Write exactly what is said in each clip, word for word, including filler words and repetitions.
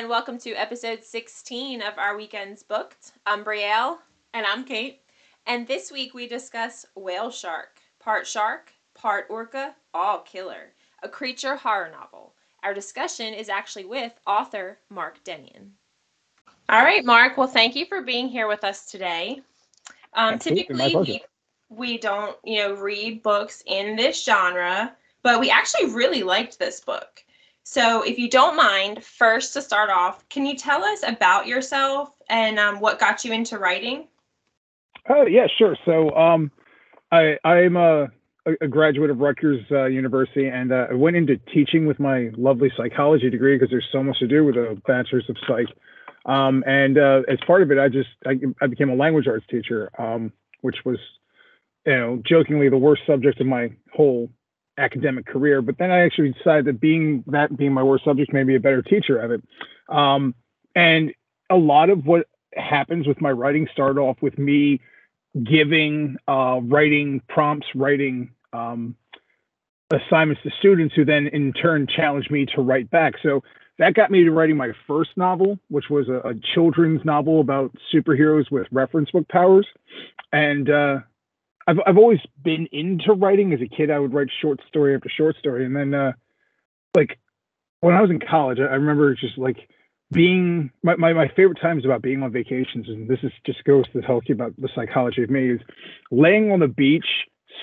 and welcome to episode sixteen of Our Weekends Booked. I'm Brielle. And I'm Kate. And this week we discuss Whale Shark, part shark, part orca, all killer, a creature horror novel. Our discussion is actually with author Mark Dennion. All right, Mark. Well, thank you for being here with us today. Um, typically, we, we don't, you know, read books in this genre, but we actually really liked this book. So if you don't mind, first to start off, can you tell us about yourself and um, what got you into writing? Oh, yeah, sure. So um, I, I'm a, a graduate of Rutgers uh, University, and uh, I went into teaching with my lovely psychology degree because there's so much to do with a bachelor's of psych. Um, and uh, as part of it, I just I, I became a language arts teacher, um, which was, you know, jokingly the worst subject of my whole academic career. But then I actually decided that being that being my worst subject made me a better teacher of it. Um, and a lot of what happens with my writing started off with me giving uh, writing prompts, writing um, assignments to students who then in turn challenged me to write back. So that got me to writing my first novel, which was a, a children's novel about superheroes with reference book powers. And uh, I've I've always been into writing. As a kid, I would write short story after short story. And then uh, like when I was in college, I, I remember just like being my, my, my favorite times about being on vacations. And this is just goes to tell you about the psychology of me is laying on the beach,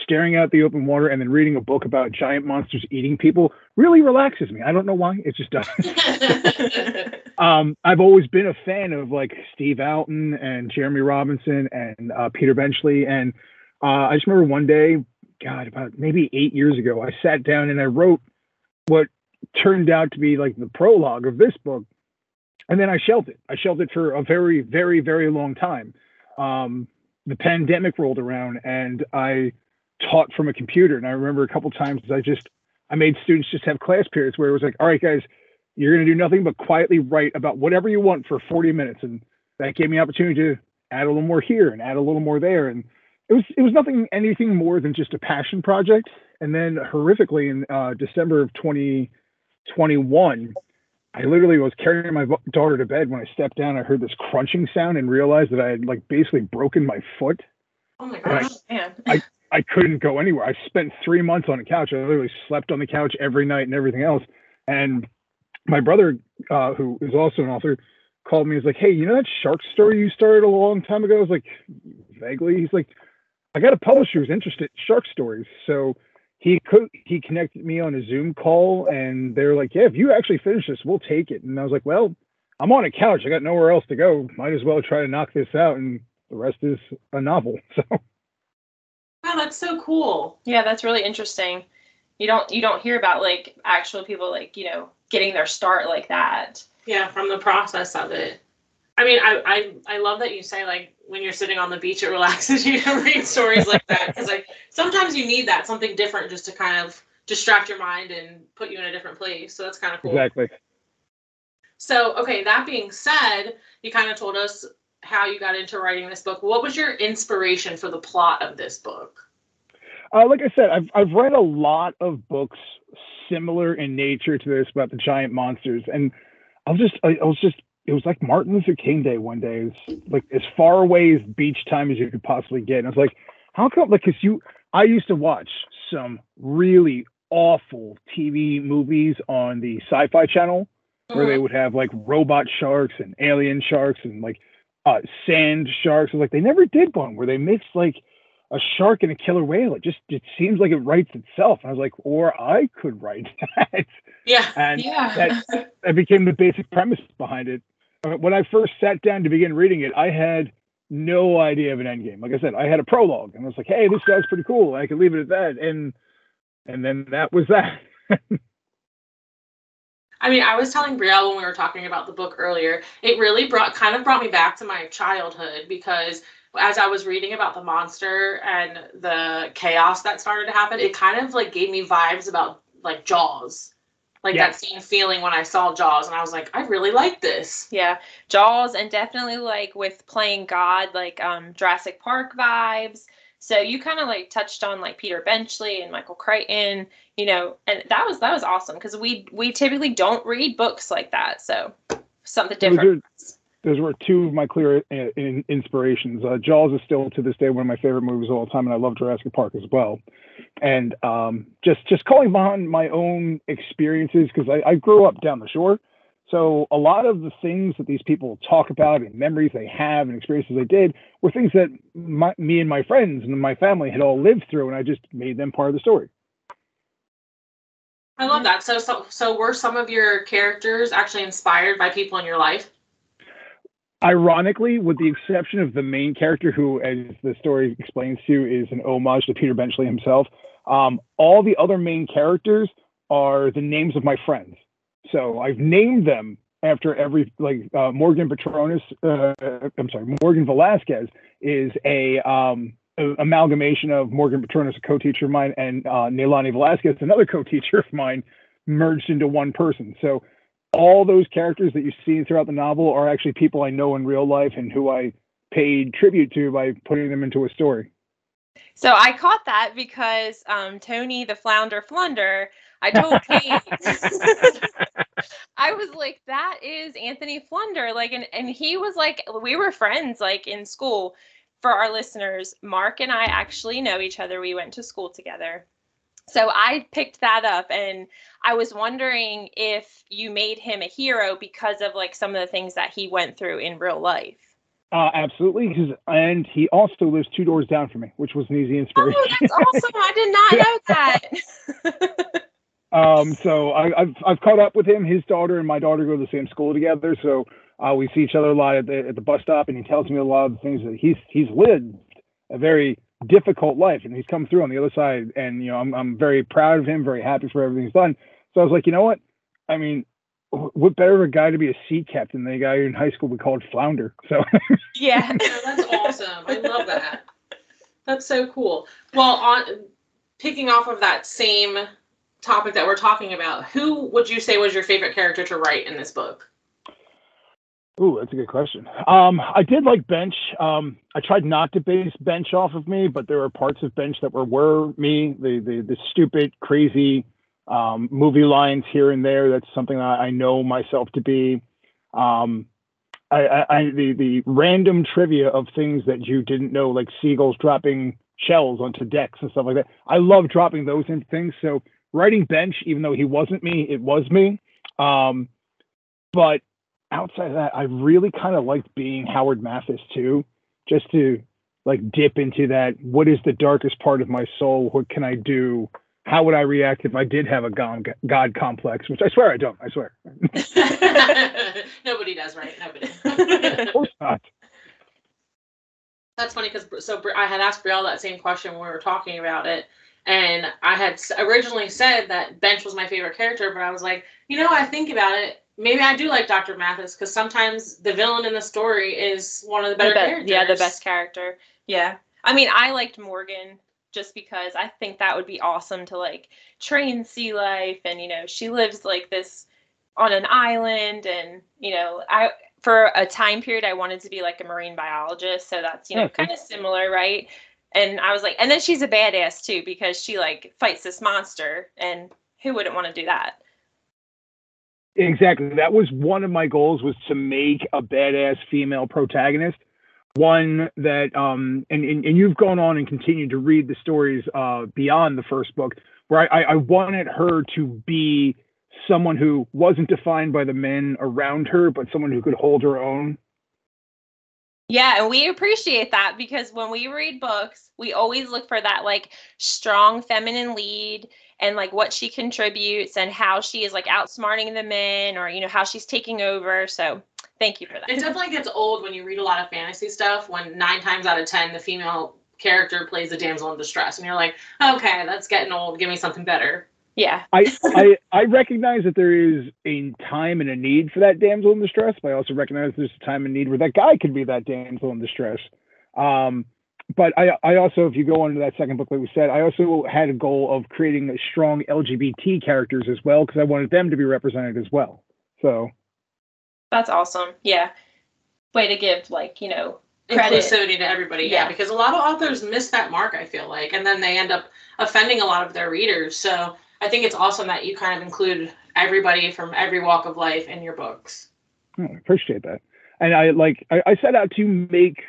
staring out the open water, and then reading a book about giant monsters eating people really relaxes me. I don't know why, it just does. um, I've always been a fan of like Steve Alten and Jeremy Robinson and uh, Peter Benchley. And uh, I just remember one day, God, about maybe eight years ago, I sat down and I wrote what turned out to be like the prologue of this book. And then I shelved it. I shelved it for a very, very, very long time. Um, the pandemic rolled around and I taught from a computer. And I remember a couple of times I just, I made students just have class periods where it was like, all right, guys, you're going to do nothing but quietly write about whatever you want for forty minutes. And that gave me an opportunity to add a little more here and add a little more there. And it was, it was nothing, anything more than just a passion project. And then horrifically in uh, December of twenty twenty-one, I literally was carrying my daughter to bed. When I stepped down, I heard this crunching sound and realized that I had like basically broken my foot. Oh my gosh, I, man. I, I couldn't go anywhere. I spent three months on a couch. I literally slept on the couch every night and everything else. And my brother, uh, who is also an author, called me. He's like, hey, you know that shark story you started a long time ago? I was like, vaguely. He's like, I got a publisher who's interested in shark stories. So he could, he connected me on a Zoom call, and they're like, yeah, if you actually finish this, we'll take it. And I was like, well, I'm on a couch. I got nowhere else to go. Might as well try to knock this out. And the rest is a novel. So. Wow, that's so cool. Yeah, that's really interesting. You don't, you don't hear about like actual people like, you know, getting their start like that. Yeah. From the process of it. I mean, I, I, I love that you say like when you're sitting on the beach, it relaxes you to read stories like that. Cause like sometimes you need that, something different just to kind of distract your mind and put you in a different place. So that's kind of cool. Exactly. So, okay. That being said, you kind of told us how you got into writing this book. What was your inspiration for the plot of this book? Uh, like I said, I've, I've read a lot of books similar in nature to this about the giant monsters. And I'll just, I, I was just, it was like Martin Luther King Day one day. It was like as far away as beach time as you could possibly get. And I was like, how come? Like, cause you, I used to watch some really awful T V movies on the Sci-Fi Channel where they would have like robot sharks and alien sharks and like uh, sand sharks. And like, they never did one where they mixed like a shark and a killer whale. It just, it seems like it writes itself. And I was like, or I could write that. Yeah. And yeah. that, that became the basic premise behind it. When I first sat down to begin reading it, I had no idea of an end game. Like I said, I had a prologue and I was like, hey, this sounds pretty cool. I could leave it at that. And and then that was that. I mean, I was telling Brielle when we were talking about the book earlier, it really brought kind of brought me back to my childhood because as I was reading about the monster and the chaos that started to happen, it kind of like gave me vibes about like Jaws. Like yeah. that same feeling when I saw Jaws and I was like, I really like this. Yeah. Jaws and definitely like with playing God, like um, Jurassic Park vibes. So you kind of like touched on like Peter Benchley and Michael Crichton, you know, and that was, that was awesome. Cause we, we typically don't read books like that. So something different. Those, are, those were two of my clear in, in, inspirations. Uh, Jaws is still to this day one of my favorite movies of all time, and I love Jurassic Park as well. And um, just just calling behind my own experiences, because I, I grew up down the shore. So a lot of the things that these people talk about and memories they have and experiences they did were things that my, me and my friends and my family had all lived through, and I just made them part of the story. I love that. So, so, so were some of your characters actually inspired by people in your life? Ironically, with the exception of the main character, who, as the story explains to you, is an homage to Peter Benchley himself, um, all the other main characters are the names of my friends. So I've named them after every, like, uh, Morgan Petronas, uh, I'm sorry, Morgan Velasquez is a um, amalgamation of Morgan Petronas, a co-teacher of mine, and uh, Neilani Velasquez, another co-teacher of mine, merged into one person. So all those characters that you see throughout the novel are actually people I know in real life and who I paid tribute to by putting them into a story. So I caught that because um, Tony the Flounder Flounder, I told Kate, I was like, that is Anthony Flounder. Like, and, and he was like, we were friends, like, in school. For our listeners, Mark and I actually know each other. We went to school together. So I picked that up, and I was wondering if you made him a hero because of, like, some of the things that he went through in real life. Uh, absolutely. And he also lives two doors down from me, which was an easy inspiration. Oh, that's awesome. I did not know that. um, so I, I've, I've caught up with him. His daughter and my daughter go to the same school together. So uh, we see each other a lot at the, at the bus stop, and he tells me a lot of the things that he's, he's lived a very difficult life, and he's come through on the other side. And, you know, I'm, I'm very proud of him, very happy for everything he's done. So I was like, you know what? I mean, what better of a guy to be a sea captain than a guy in high school we called Flounder? So yeah, no, that's awesome. I love that. That's so cool. Well, on picking off of that same topic that we're talking about, who would you say was your favorite character to write in this book? Ooh, that's a good question. Um, I did like Bench. Um, I tried not to base Bench off of me, but there were parts of Bench that were were me. The the the stupid, crazy. Um, movie lines here and there. That's something that I know myself to be. Um, I, I, I the the random trivia of things that you didn't know, like seagulls dropping shells onto decks and stuff like that. I love dropping those in things. So writing Bench, even though he wasn't me, it was me. Um, but outside of that, I really kind of liked being Howard Mathis too, just to like dip into that. What is the darkest part of my soul? What can I do? How would I react if I did have a God, God complex, which I swear I don't, I swear. Nobody does, right? Nobody. Of course not. That's funny, because so I had asked Brielle that same question when we were talking about it. And I had originally said that Bench was my favorite character, but I was like, you know, I think about it. Maybe I do like Doctor Mathis, because sometimes the villain in the story is one of the better the be- characters. Yeah, the best character. Yeah. I mean, I liked Morgan, just because I think that would be awesome to, like, train sea life. And, you know, she lives like this on an island. And, you know, I, for a time period, I wanted to be like a marine biologist. So that's, you know, okay. Kind of similar. Right. And I was like, and then she's a badass too, because she like fights this monster, and who wouldn't want to do that? Exactly. That was one of my goals, was to make a badass female protagonist. One that, um, and, and, and you've gone on and continued to read the stories uh, beyond the first book, where I, I wanted her to be someone who wasn't defined by the men around her, but someone who could hold her own. Yeah, and we appreciate that, because when we read books, we always look for that, like, strong feminine lead, and like what she contributes and how she is like outsmarting the men, or, you know, how she's taking over. So thank you for that. It definitely gets old when you read a lot of fantasy stuff, when nine times out of ten, the female character plays a damsel in distress. And you're like, okay, that's getting old. Give me something better. Yeah. I, I, I recognize that there is a time and a need for that damsel in distress, but I also recognize there's a time and need where that guy could be that damsel in distress. Um, But I, I also, if you go on to that second book, like we said, I also had a goal of creating strong L G B T characters as well, because I wanted them to be represented as well. So that's awesome. Yeah. Way to give, like, you know, credit. Inclusivity to everybody. Yeah. Yeah. Because a lot of authors miss that mark, I feel like, and then they end up offending a lot of their readers. So I think it's awesome that you kind of include everybody from every walk of life in your books. I appreciate that. And I like I, I set out to make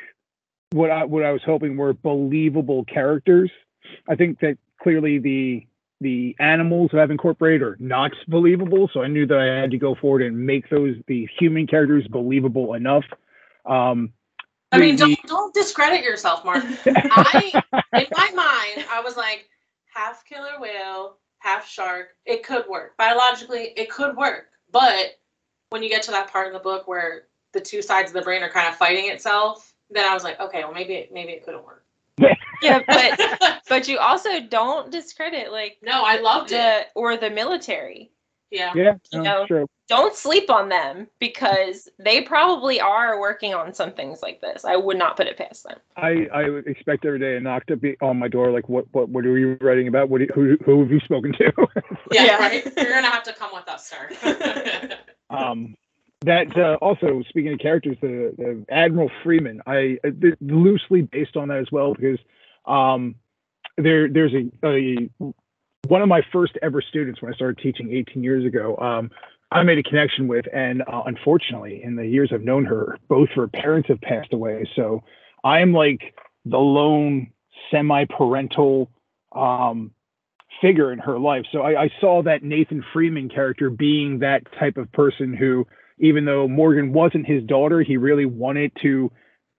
what I what I was hoping were believable characters. I think that clearly the the animals that I've incorporated are not believable, so I knew that I had to go forward and make those the human characters believable enough. Um, I mean, the, don't don't discredit yourself, Mark. I in my mind, I was like, half killer whale, half shark. It could work biologically. It could work, but when you get to that part in the book where the two sides of the brain are kind of fighting itself, then I was like, okay, well, maybe it, maybe it couldn't work. Yeah, but but you also don't discredit like no, I loved the, it or the military. Yeah, yeah, you know, true. Don't sleep on them because they probably are working on some things like this. I would not put it past them. I, I would expect every day a knock to be on my door. Like, what what what are you writing about? What you, who who have you spoken to? Yeah, yeah, right. You're gonna have to come with us, sir. um. That uh, also, speaking of characters, the, the Admiral Freeman, I uh, loosely based on that as well because um, there there's a, a one of my first ever students when I started teaching eighteen years ago. Um, I made a connection with, and uh, unfortunately, in the years I've known her, both her parents have passed away. So I am like the lone semi-parental um, figure in her life. So I, I saw that Nathan Freeman character being that type of person who, even though Morgan wasn't his daughter, he really wanted to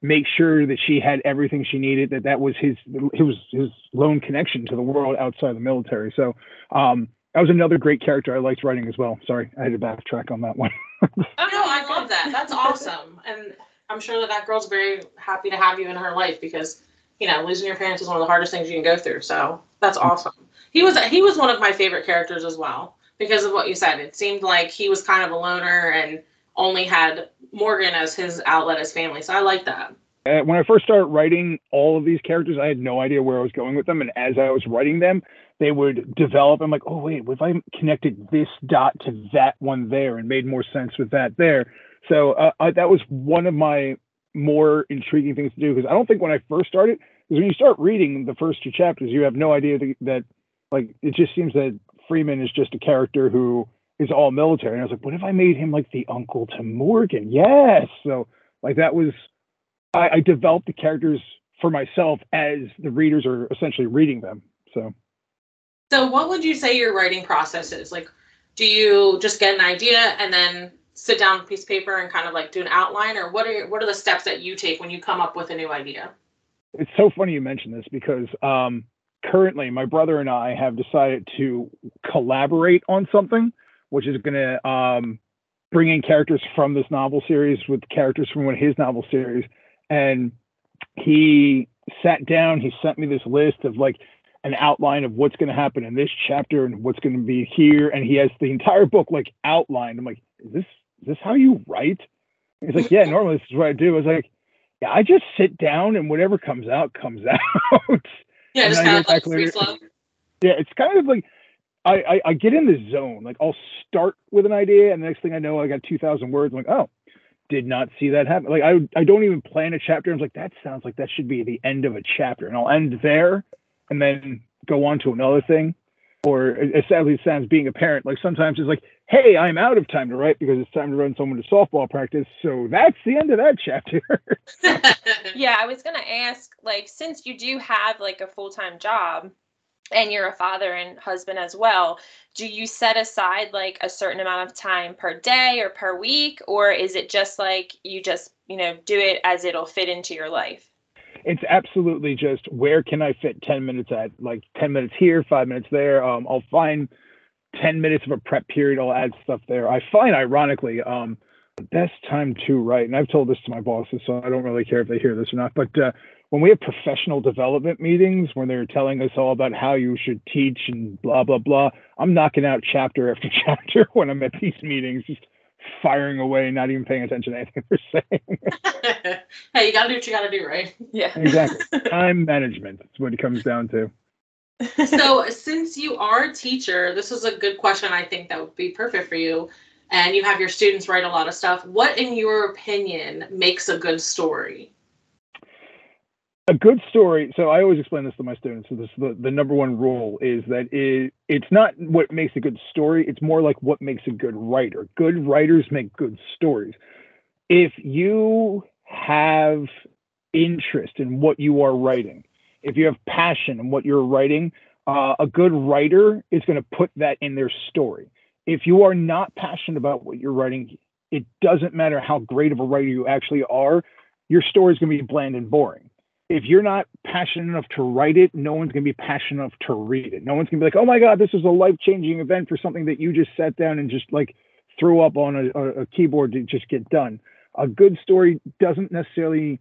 make sure that she had everything she needed, that that was his it was his lone connection to the world outside the military. So um, that was another great character I liked writing as well. Sorry, I had to backtrack on that one. Oh, no, I love that. That's awesome. And I'm sure that that girl's very happy to have you in her life because, you know, losing your parents is one of the hardest things you can go through. So that's awesome. He was he was one of my favorite characters as well because of what you said. It seemed like he was kind of a loner and only had Morgan as his outlet, as family. So I like that. Uh, when I first started writing all of these characters, I had no idea where I was going with them. And as I was writing them, they would develop. I'm like, oh, wait, what if I connected this dot to that one there and made more sense with that there? So uh, I, that was one of my more intriguing things to do, because I don't think when I first started, because when you start reading the first two chapters, you have no idea that, that like, it just seems that Freeman is just a character who is all military. And I was like, what if I made him like the uncle to Morgan? Yes. So like that was, I, I developed the characters for myself as the readers are essentially reading them. So. So what would you say your writing process is? Like, do you just get an idea and then sit down with a piece of paper and kind of like do an outline, or what are your, what are the steps that you take when you come up with a new idea? It's so funny you mention this because, um, currently my brother and I have decided to collaborate on something, which is going to um, bring in characters from this novel series with characters from one of his novel series. And he sat down, he sent me this list of like an outline of what's going to happen in this chapter and what's going to be here. And he has the entire book like outlined. I'm like, is this, is this how you write? And he's like, yeah, normally this is what I do. I was like, yeah, I just sit down and whatever comes out, comes out. Yeah, just kind of like free flow. Yeah, it's kind of like, I, I, I get in the zone. Like I'll start with an idea, and the next thing I know, I got two thousand words. I'm like, oh, did not see that happen. Like I, I don't even plan a chapter. I'm like, that sounds like that should be the end of a chapter, and I'll end there, and then go on to another thing. Or as sadly it sounds, being a parent, like sometimes it's like, hey, I'm out of time to write because it's time to run someone to softball practice. So that's the end of that chapter. Yeah, I was gonna ask, like, since you do have like a full time job, and you're a father and husband as well, do you set aside like a certain amount of time per day or per week? Or is it just like you just, you know, do it as it'll fit into your life? It's absolutely just where can I fit ten minutes at, like ten minutes here, five minutes there. Um, I'll find ten minutes of a prep period. I'll add stuff there. I find, ironically, um, the best time to write, and I've told this to my bosses, so I don't really care if they hear this or not, but uh, when we have professional development meetings, when they're telling us all about how you should teach and blah, blah, blah, I'm knocking out chapter after chapter when I'm at these meetings, just firing away, not even paying attention to anything they're saying. Hey, you got to do what you got to do, right? Yeah. Exactly. Time management. That's what it comes down to. So since you are a teacher, this is a good question. I think that would be perfect for you. And you have your students write a lot of stuff. What, in your opinion, makes a good story? A good story, so I always explain this to my students, so this is the, the number one rule, is that it, it's not what makes a good story, it's more like what makes a good writer. Good writers make good stories. if you have interest in what you are writing, if you have passion in what you're writing, uh, a good writer is going to put that in their story. If you are not passionate about what you're writing, it doesn't matter how great of a writer you actually are, your story is going to be bland and boring. If you're not passionate enough to write it, no one's going to be passionate enough to read it. No one's going to be like, oh my God, this is a life-changing event for something that you just sat down and just like threw up on a, a keyboard to just get done. A good story doesn't necessarily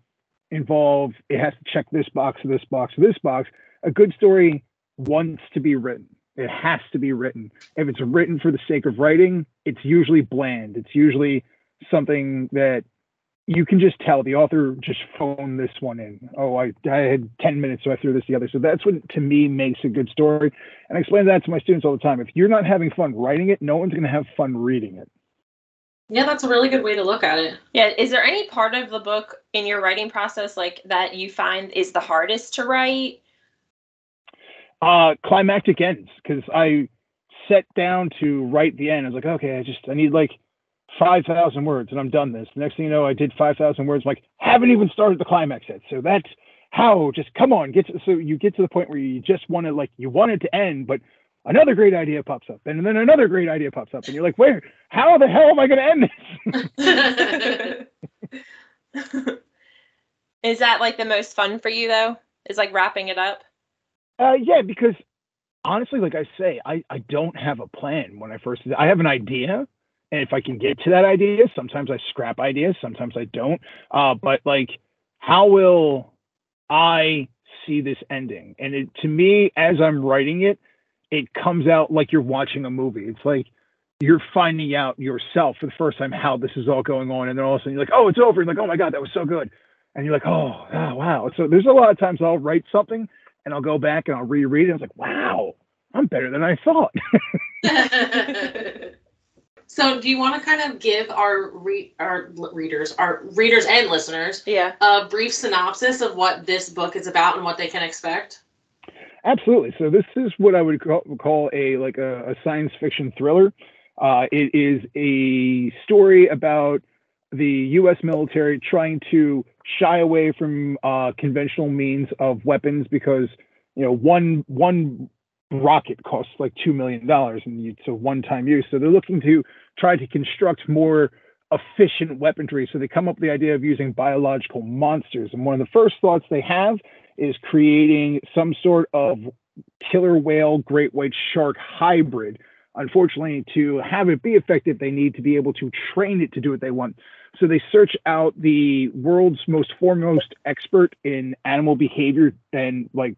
involve, it has to check this box, this box, this box. A good story wants to be written. It has to be written. If it's written for the sake of writing, it's usually bland. It's usually something that you can just tell the author just phoned this one in. Oh, I, I had ten minutes, so I threw this together. So that's what, to me, makes a good story. And I explain that to my students all the time. If you're not having fun writing it, no one's going to have fun reading it. Yeah, that's a really good way to look at it. Yeah. Is there any part of the book in your writing process like that you find is the hardest to write? Uh, climactic ends, because I sat down to write the end. I was like, okay, I just, I need like five thousand words and I'm done this. The next thing you know, I did five thousand words, like haven't even started the climax yet. So that's how, just come on, get to, so you get to the point where you just want to like, you want it to end, but another great idea pops up and then another great idea pops up and you're like, where, how the hell am I going to end this? Is that like the most fun for you though? Is like wrapping it up? Uh, yeah, because honestly, like I say, I, I don't have a plan when I first, I have an idea. And if I can get to that idea, sometimes I scrap ideas, sometimes I don't. Uh, but like, how will I see this ending? And it, to me, as I'm writing it, it comes out like you're watching a movie. It's like you're finding out yourself for the first time how this is all going on. And then all of a sudden you're like, oh, it's over. You're like, oh my God, that was so good. And you're like, oh, oh wow. So there's a lot of times I'll write something and I'll go back and I'll reread it. I was like, wow, I'm better than I thought. So do you want to kind of give our re our readers, our readers and listeners, yeah, a brief synopsis of what this book is about and what they can expect? Absolutely. So this is what I would call, call a like a, a science fiction thriller. Uh, it is a story about the U S military trying to shy away from uh, conventional means of weapons because, you know, one one rocket costs like two million dollars and it's a one-time use. So they're looking to try to construct more efficient weaponry. So they come up with the idea of using biological monsters. And one of the first thoughts they have is creating some sort of killer whale, great white shark hybrid. Unfortunately, to have it be effective, they need to be able to train it to do what they want. So they search out the world's most foremost expert in animal behavior and like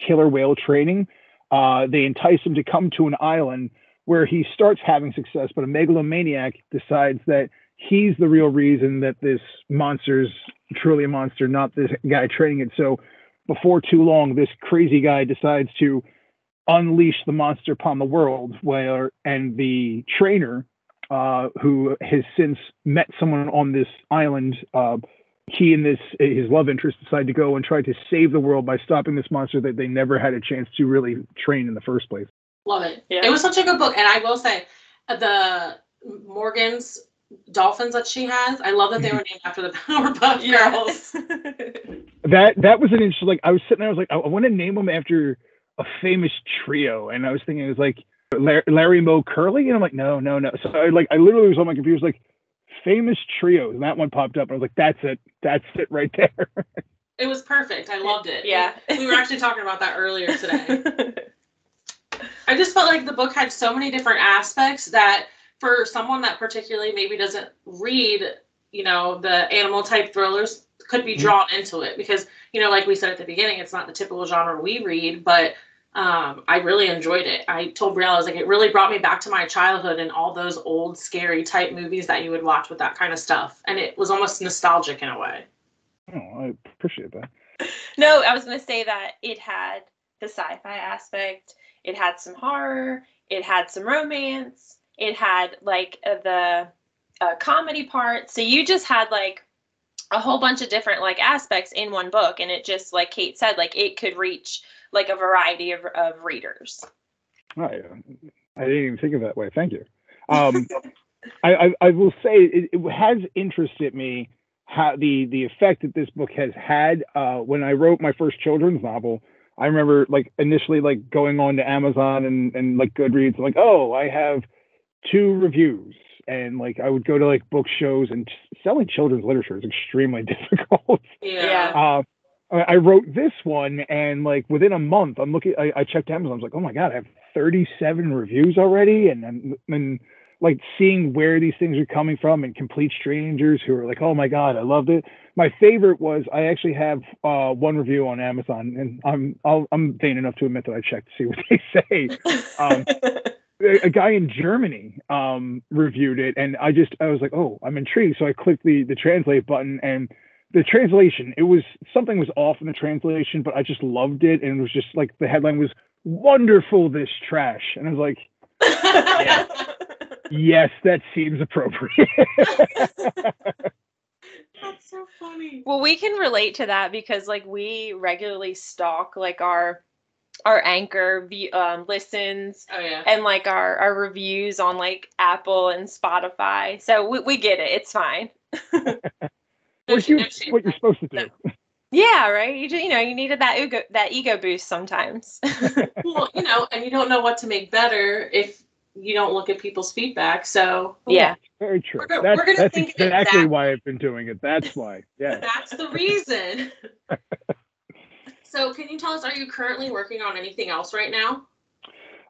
killer whale training. Uh, they entice him to come to an island where he starts having success, but a megalomaniac decides that he's the real reason that this monster's truly a monster, not this guy training it. So before too long, this crazy guy decides to unleash the monster upon the world, where and the trainer, uh, who has since met someone on this island, uh, he and this his love interest decide to go and try to save the world by stopping this monster that they never had a chance to really train in the first place. Love it. Yeah. It was such a good book. And I will say the Morgan's dolphins that she has, I love that they were named after the Powerpuff Girls. that that was an interesting, like I was sitting there, I was like, I, I want to name them after a famous trio. And I was thinking it was like Larry, Larry Moe Curly. And I'm like, no, no, no. So I like I literally was on my computer, was like, famous trios, and that one popped up. I was like, that's it. That's it right there. It was perfect. I loved it. Yeah. We were actually talking about that earlier today. I just felt like the book had so many different aspects that for someone that particularly maybe doesn't read, you know, the animal type thrillers could be drawn into it because, you know, like we said at the beginning, it's not the typical genre we read, but Um, I really enjoyed it. I told Brielle, I was like, it really brought me back to my childhood and all those old scary type movies that you would watch with that kind of stuff. And it was almost nostalgic in a way. Oh, I appreciate that. No, I was going to say that it had the sci-fi aspect. It had some horror. It had some romance. It had like the uh, comedy part. So you just had like a whole bunch of different like aspects in one book. And it just, like Kate said, like it could reach like a variety of, of readers. I, I didn't even think of it that way. Thank you. Um, I, I, I will say it, it has interested me how the the effect that this book has had. Uh, when I wrote my first children's novel, I remember like initially like going on to Amazon and and like Goodreads, like, oh, I have two reviews, and like I would go to like book shows, and selling children's literature is extremely difficult. Yeah. Uh, I wrote this one, and like within a month, I'm looking. I, I checked Amazon. I was like, "Oh my god, I have thirty-seven reviews already!" And and, and like seeing where these things are coming from, and complete strangers who are like, "Oh my god, I loved it." My favorite was I actually have uh, one review on Amazon, and I'm I'll, I'm vain enough to admit that I checked to see what they say. Um, a guy in Germany um, reviewed it, and I just I was like, "Oh, I'm intrigued." So I clicked the the translate button, and the translation, it was something was off in the translation, but I just loved it. And it was just like the headline was wonderful, this trash. And I was like, yes, yes, that seems appropriate. That's so funny. Well, we can relate to that because like we regularly stalk like our our anchor um, listens oh, yeah. and like our, our reviews on like Apple and Spotify. So we, we get it. It's fine. No, what, you, no, what you're supposed to do. Yeah, right. You just, you know, you needed that ego, that ego boost sometimes. Well, you know, and you don't know what to make better if you don't look at people's feedback. So yeah, very true. We're, that's we're gonna that's think exactly that. Why I've been doing it. That's why. Yeah, that's the reason. So, can you tell us? Are you currently working on anything else right now?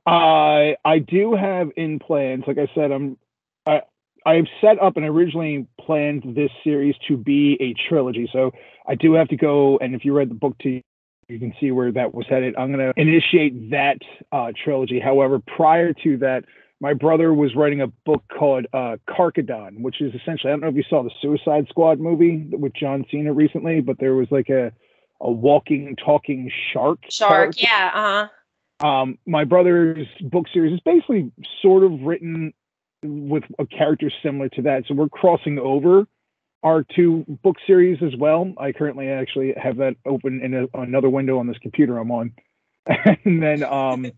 I uh, I do have in plans. Like I said, I'm. I, I've set up and originally planned this series to be a trilogy. So I do have to go, and if you read the book too, you can see where that was headed. I'm going to initiate that uh, trilogy. However, prior to that, my brother was writing a book called uh, Carcharodon, which is essentially, I don't know if you saw the Suicide Squad movie with John Cena recently, but there was like a, a walking, talking shark. Shark, part. yeah. Uh-huh. Um, my brother's book series is basically sort of written with a character similar to that. So we're crossing over our two book series as well. I currently actually have that open in a, another window on this computer I'm on. And then um,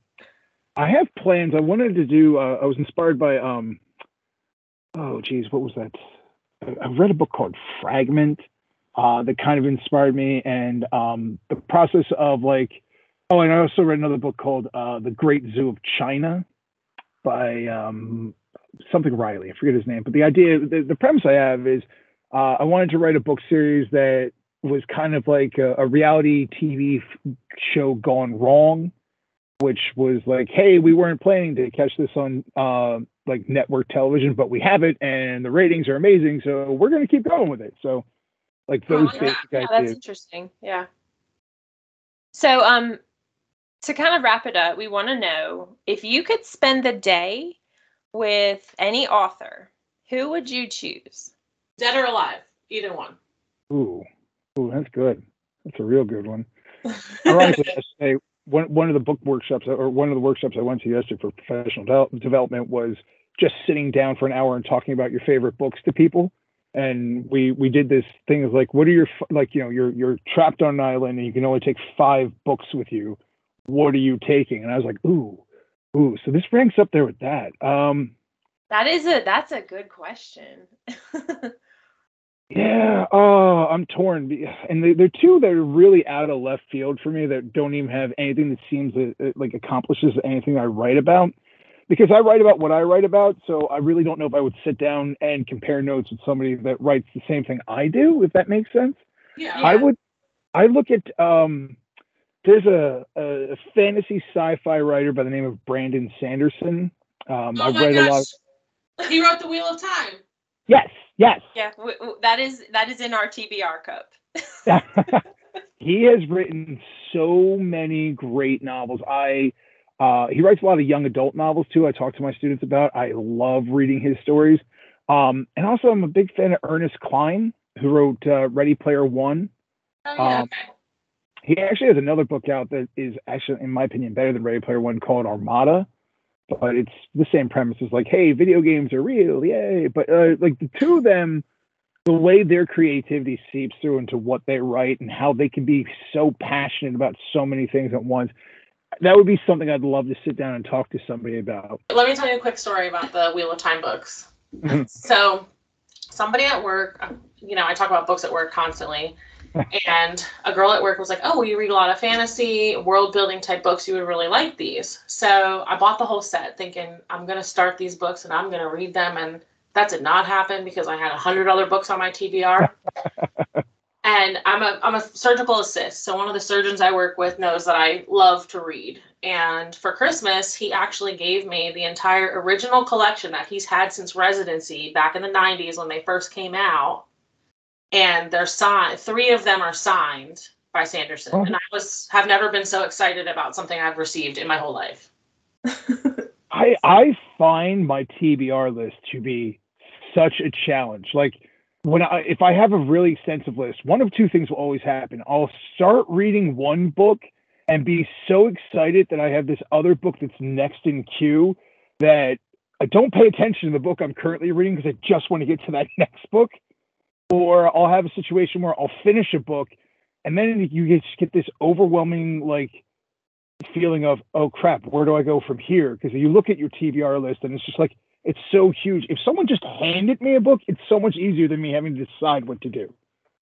I have plans. I wanted to do, uh, I was inspired by, um, oh geez, what was that? I, I read a book called Fragment uh, that kind of inspired me. And um, the process of like, oh, and I also read another book called uh, The Great Zoo of China by, um, something Riley, I forget his name, but the idea, the, the premise I have is uh, I wanted to write a book series that was kind of like a, a reality T V show gone wrong, which was like, hey, we weren't planning to catch this on uh, like network television, but we have it, and the ratings are amazing, so we're going to keep going with it. So, like those oh, yeah. things. Yeah, that's interesting. Yeah. So, um, to kind of wrap it up, we want to know if you could spend the day with any author, who would you choose? Dead or alive, either one. Ooh, ooh, that's good. That's a real good one. Ironically, I say one one of the book workshops, or one of the workshops I went to yesterday for professional de- development was just sitting down for an hour and talking about your favorite books to people. And we we did this thing of like, what are your like, you know, you're you're trapped on an island and you can only take five books with you. What are you taking? And I was like, ooh. Ooh, so this ranks up there with that. Um, that is a that's a good question. Yeah, oh, I'm torn, and they, they're two that are really out of left field for me that don't even have anything that seems to, like accomplishes anything I write about, because I write about what I write about. So I really don't know if I would sit down and compare notes with somebody that writes the same thing I do, if that makes sense. Yeah, I would. I look at. Um, There's a, a fantasy sci-fi writer by the name of Brandon Sanderson. Um, oh I've my read gosh. a lot. Of... He wrote The Wheel of Time. Yes, yes. Yeah, w- w- that is that is in our T B R cup. He has written so many great novels. I uh, he writes a lot of young adult novels too. I talk to my students about. I love reading his stories, um, and also I'm a big fan of Ernest Cline, who wrote uh, Ready Player One. Oh yeah. Um, okay. He actually has another book out that is actually, in my opinion, better than Ready Player One, called Armada, but it's the same premise. It's like, hey, video games are real, yay! But uh, like the two of them, the way their creativity seeps through into what they write and how they can be so passionate about so many things at once, that would be something I'd love to sit down and talk to somebody about. Let me tell you a quick story about the Wheel of Time books. So somebody at work, you know, I talk about books at work constantly. And a girl at work was like, oh, well, you read a lot of fantasy, world building type books. You would really like these. So I bought the whole set thinking I'm going to start these books and I'm going to read them. And that did not happen because I had a hundred other books on my T B R. And I'm a I'm a surgical assist. So one of the surgeons I work with knows that I love to read. And for Christmas, he actually gave me the entire original collection that he's had since residency back in the nineties when they first came out. And they're signed. Three of them are signed by Sanderson. Oh. And I was have never been so excited about something I've received in my whole life. I I find my T B R list to be such a challenge. Like, When I, if I have a really extensive list, one of two things will always happen. I'll start reading one book and be so excited that I have this other book that's next in queue that I don't pay attention to the book I'm currently reading because I just want to get to that next book. Or I'll have a situation where I'll finish a book and then you just get this overwhelming like feeling of, oh crap, where do I go from here? Because you look at your T B R list and it's just like, it's so huge. If someone just handed me a book, it's so much easier than me having to decide what to do.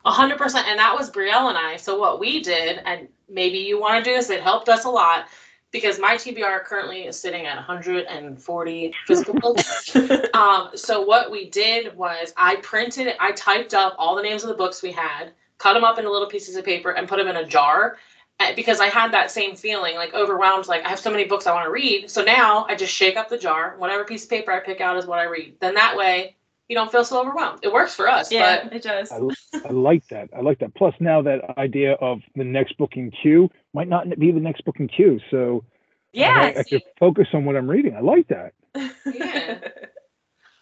A hundred percent. And that was Brielle and I. So what we did, and maybe you want to do this, it helped us a lot because my T B R currently is sitting at one hundred forty physical books. um, so what we did was I printed it. I typed up all the names of the books we had, cut them up into little pieces of paper and put them in a jar. Because I had that same feeling, like overwhelmed, like I have so many books I want to read. So now I just shake up the jar. Whatever piece of paper I pick out is what I read. Then that way you don't feel so overwhelmed. It works for us. Yeah, but it does. I, I like that. I like that. Plus now that idea of the next book in queue might not be the next book in queue. So yeah, I, I could focus on what I'm reading. I like that. Yeah.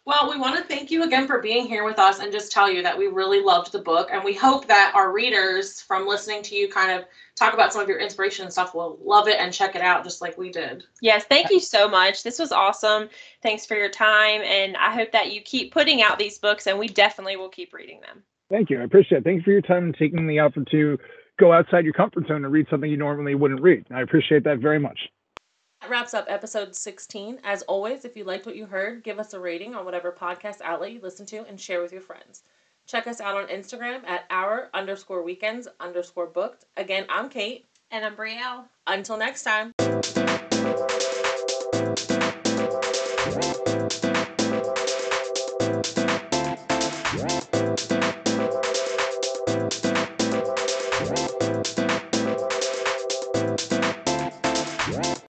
Well, we want to thank you again for being here with us and just tell you that we really loved the book. And we hope that our readers from listening to you kind of talk about some of your inspiration and stuff will love it and check it out just like we did. Yes, thank you so much. This was awesome. Thanks for your time. And I hope that you keep putting out these books and we definitely will keep reading them. Thank you. I appreciate it. Thank you for your time and taking the effort to go outside your comfort zone and read something you normally wouldn't read. I appreciate that very much. That wraps up episode sixteen. As always, if you liked what you heard, give us a rating on whatever podcast outlet you listen to and share with your friends. Check us out on Instagram at our underscore weekends underscore booked. Again, I'm Kate. And I'm Brielle. Until next time.